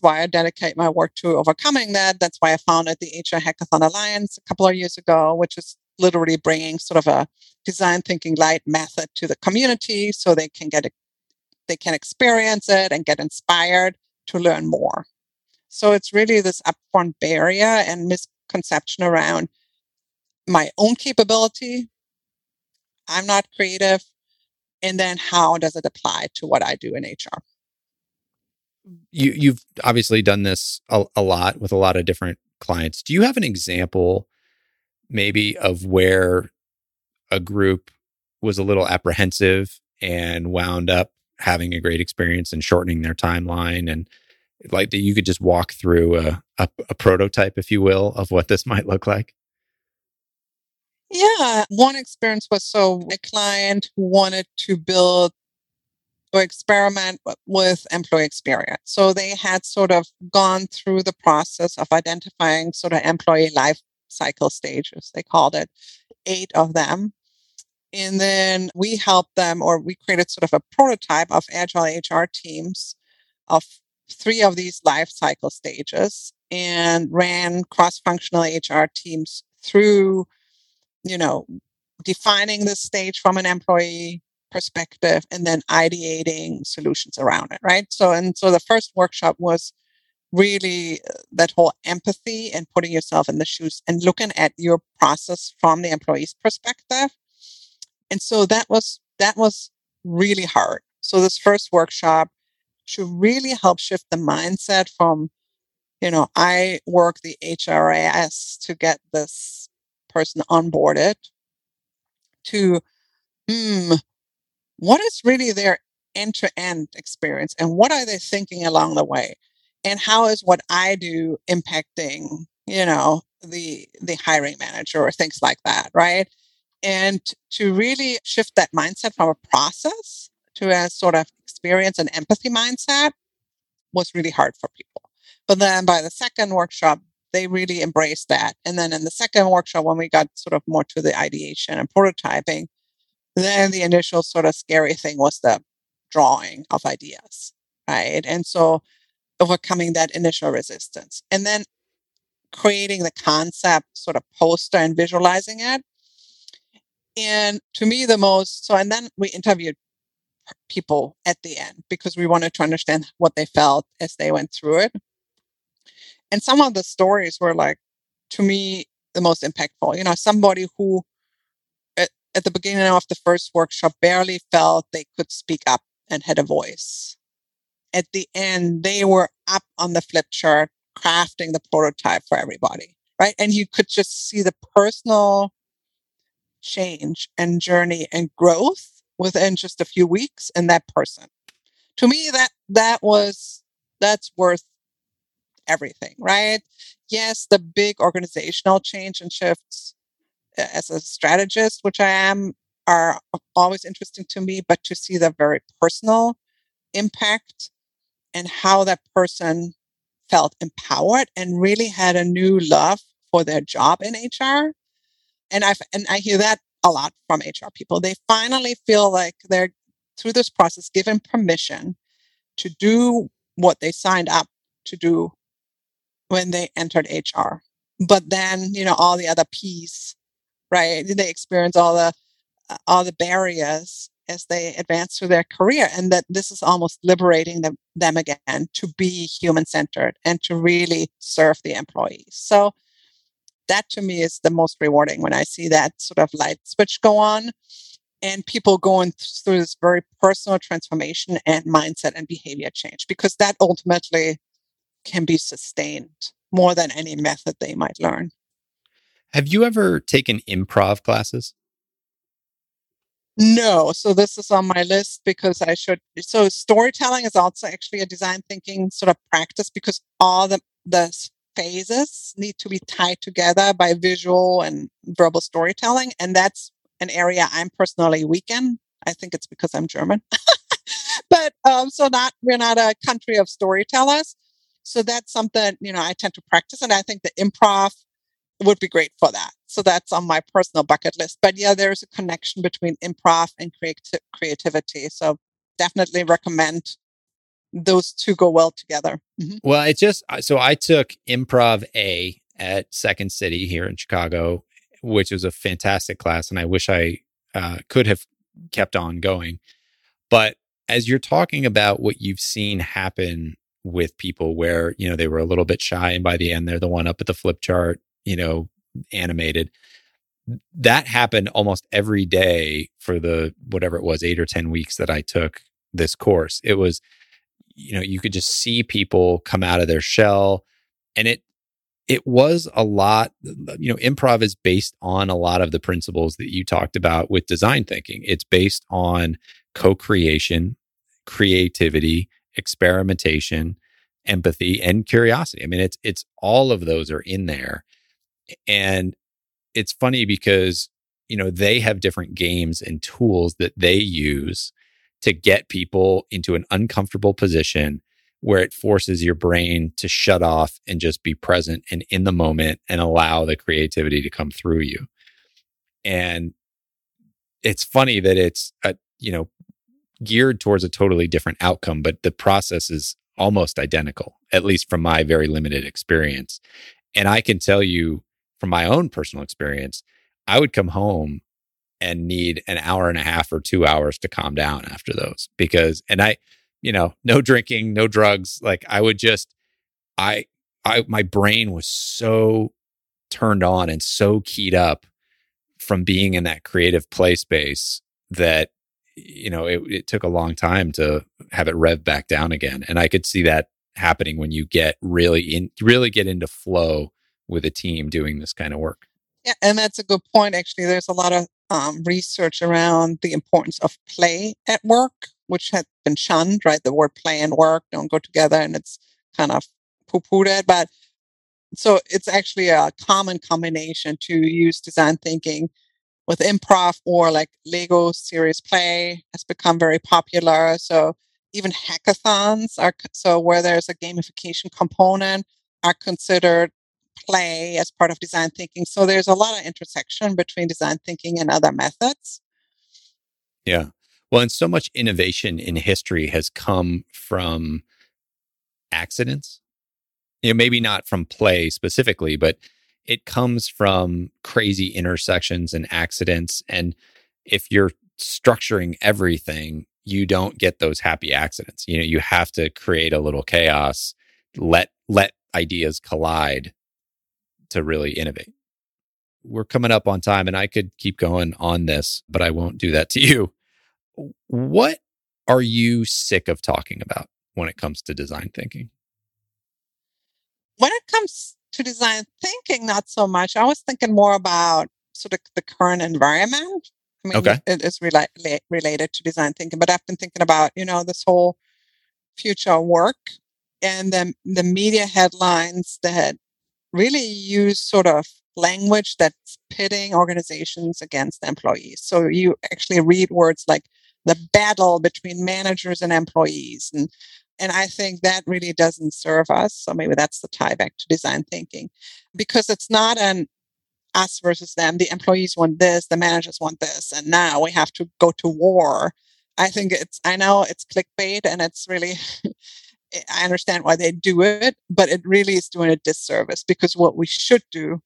I dedicate my work to overcoming that. That's why I founded the HR Hackathon Alliance a couple of years ago, which is literally bringing sort of a design thinking light method to the community so they can they can experience it and get inspired to learn more. So it's really this upfront barrier and misconception around my own capability. I'm not creative. And then how does it apply to what I do in HR? You've obviously done this a lot with a lot of different clients. Do you have an example maybe of where a group was a little apprehensive and wound up having a great experience and shortening their timeline, and like that you could just walk through a prototype, if you will, of what this might look like? Yeah. One experience was a client who wanted to build or experiment with employee experience. So they had sort of gone through the process of identifying sort of employee life cycle stages, they called it, 8 of them. And then we helped them, or we created sort of a prototype of agile HR teams of 3 of these life cycle stages and ran cross-functional HR teams through, you know, defining this stage from an employee perspective and then ideating solutions around it, right? So the first workshop was really that whole empathy and putting yourself in the shoes and looking at your process from the employee's perspective. And so that was really hard. So this first workshop should really help shift the mindset from, you know, I work the HRIS to get this person onboarded to, what is really their end-to-end experience and what are they thinking along the way? And how is what I do impacting, you know, the hiring manager or things like that, right? And to really shift that mindset from a process to a sort of experience and empathy mindset was really hard for people. But then by the second workshop, they really embraced that. And then in the second workshop, when we got sort of more to the ideation and prototyping, then the initial sort of scary thing was the drawing of ideas, right? And so overcoming that initial resistance. And then creating the concept, sort of poster and visualizing it. And to me, the most, so, and then we interviewed people at the end because we wanted to understand what they felt as they went through it. And some of the stories were like, to me, the most impactful. You know, somebody who at the beginning of the first workshop barely felt they could speak up and had a voice. At the end, they were up on the flip chart, crafting the prototype for everybody, right? And you could just see the personal change and journey and growth within just a few weeks in that person. To me, that's worth everything, right? Yes, the big organizational change and shifts as a strategist, which I am, are always interesting to me, but to see the very personal impact and how that person felt empowered and really had a new love for their job in HR. And I hear that a lot from HR people. They finally feel like they're, through this process, given permission to do what they signed up to do when they entered HR. But then, you know, all the other P's, right? They experience all the barriers as they advance through their career, and that this is almost liberating them again to be human-centered and to really serve the employees. So that to me is the most rewarding when I see that sort of light switch go on and people going through this very personal transformation and mindset and behavior change, because that ultimately can be sustained more than any method they might learn. Have you ever taken improv classes? No. So this is on my list because I should. So storytelling is also actually a design thinking sort of practice, because all the phases need to be tied together by visual and verbal storytelling. And that's an area I'm personally weak in. I think it's because I'm German. But we're not a country of storytellers. So that's something, you know, I tend to practice. And I think the improv would be great for that. So that's on my personal bucket list. But yeah, there's a connection between improv and creativity. So definitely recommend those two go well together. Mm-hmm. Well, it's just, so I took Improv A at Second City here in Chicago, which was a fantastic class. And I wish I could have kept on going. But as you're talking about what you've seen happen with people where, you know, they were a little bit shy and by the end, they're the one up at the flip chart, you know, animated. That happened almost every day for the, whatever it was, 8 or 10 weeks that I took this course. It was, you know, you could just see people come out of their shell. And it was a lot, you know, improv is based on a lot of the principles that you talked about with design thinking. It's based on co-creation, creativity, experimentation, empathy, and curiosity. I mean, it's all of those are in there. And it's funny because, you know, they have different games and tools that they use to get people into an uncomfortable position where it forces your brain to shut off and just be present and in the moment and allow the creativity to come through you. And it's funny that it's, you know, geared towards a totally different outcome, but the process is almost identical, at least from my very limited experience. And I can tell you from my own personal experience, I would come home and need an hour and a half or 2 hours to calm down after those, because, and I, you know, no drinking, no drugs. Like I would just, my brain was so turned on and so keyed up from being in that creative play space that, you know, it took a long time to have it rev back down again. And I could see that happening when you get really get into flow with a team doing this kind of work. Yeah, and that's a good point. Actually, there's a lot of research around the importance of play at work, which had been shunned, right? The word play and work don't go together, and it's kind of poo-pooed. But so it's actually a common combination to use design thinking with improv, or like Lego series play has become very popular. So even hackathons are, so where there's a gamification component, are considered play as part of design thinking. So there's a lot of intersection between design thinking and other methods. Yeah. Well, and so much innovation in history has come from accidents. You know, maybe not from play specifically, but it comes from crazy intersections and accidents. And if you're structuring everything, you don't get those happy accidents. You know, you have to create a little chaos, let ideas collide to really innovate. We're coming up on time, and I could keep going on this, but I won't do that to you. What are you sick of talking about when it comes to design thinking? When it comes to design thinking, not so much. I was thinking more about sort of the current environment. I mean, okay. It is related to design thinking, but I've been thinking about, you know, this whole future of work and the media headlines that really use sort of language that's pitting organizations against employees. So you actually read words like the battle between managers and employees. And I think that really doesn't serve us. So maybe that's the tie back to design thinking, because it's not an us versus them. The employees want this, the managers want this, and now we have to go to war. I know it's clickbait, and it's really, I understand why they do it, but it really is doing a disservice, because what we should do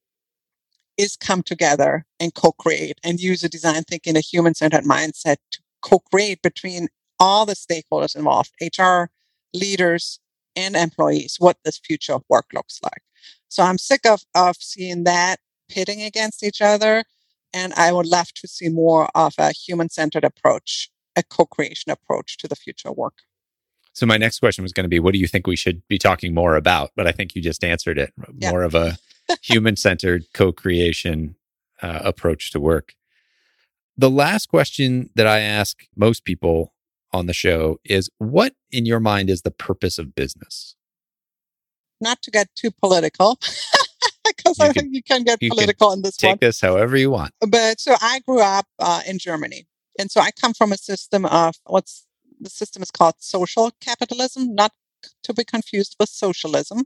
is come together and co-create and use a design thinking, a human-centered mindset to co-create between all the stakeholders involved, HR, leaders, and employees, what this future of work looks like. So I'm sick of seeing that pitting against each other. And I would love to see more of a human-centered approach, a co-creation approach to the future of work. So my next question was going to be, what do you think we should be talking more about? But I think you just answered it. More of a human-centered co-creation approach to work. The last question that I ask most people on the show is, what in your mind is the purpose of business? Not to get too political. Because I think you can get political in this one. Take this however you want. But so I grew up in Germany. And so I come from a system of the system is called social capitalism, not to be confused with socialism.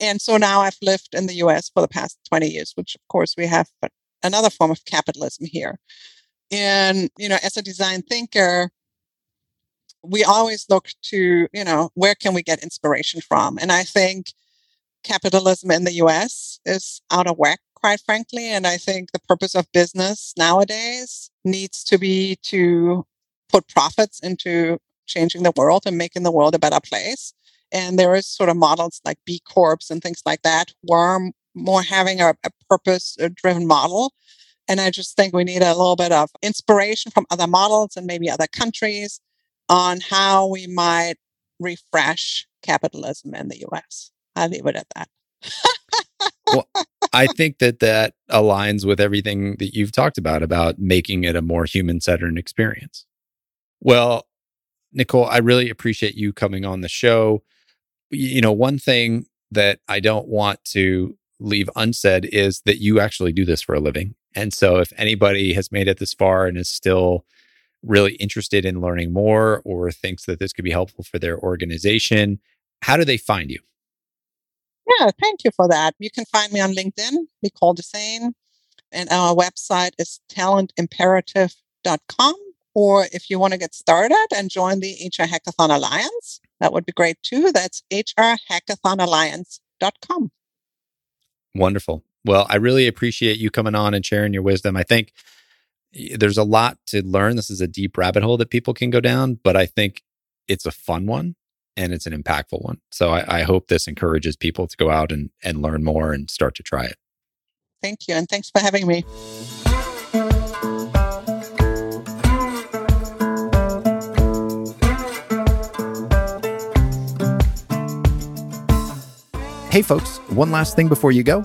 And so now I've lived in the US for the past 20 years, which of course we have another form of capitalism here. And, you know, as a design thinker, we always look to, you know, where can we get inspiration from? And I think capitalism in the US is out of whack, quite frankly. And I think the purpose of business nowadays needs to be to put profits into changing the world and making the world a better place. And there is sort of models like B Corps and things like that, who are more having a purpose-driven model. And I just think we need a little bit of inspiration from other models and maybe other countries on how we might refresh capitalism in the US. I'll leave it at that. Well, I think that aligns with everything that you've talked about making it a more human-centered experience. Well, Nicole, I really appreciate you coming on the show. You know, one thing that I don't want to leave unsaid is that you actually do this for a living. And so if anybody has made it this far and is still really interested in learning more or thinks that this could be helpful for their organization, how do they find you? Yeah, thank you for that. You can find me on LinkedIn, Nicole Dessain, and our website is talentimperative.com. Or if you want to get started and join the HR Hackathon Alliance, that would be great too. That's hrhackathonalliance.com. Wonderful. Well, I really appreciate you coming on and sharing your wisdom. I think there's a lot to learn. This is a deep rabbit hole that people can go down, but I think it's a fun one. And it's an impactful one. So I hope this encourages people to go out and learn more and start to try it. Thank you. And thanks for having me. Hey, folks, one last thing before you go.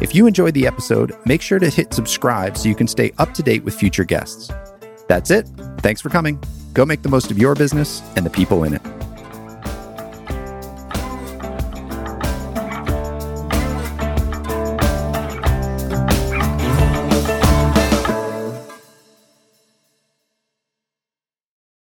If you enjoyed the episode, make sure to hit subscribe so you can stay up to date with future guests. That's it. Thanks for coming. Go make the most of your business and the people in it.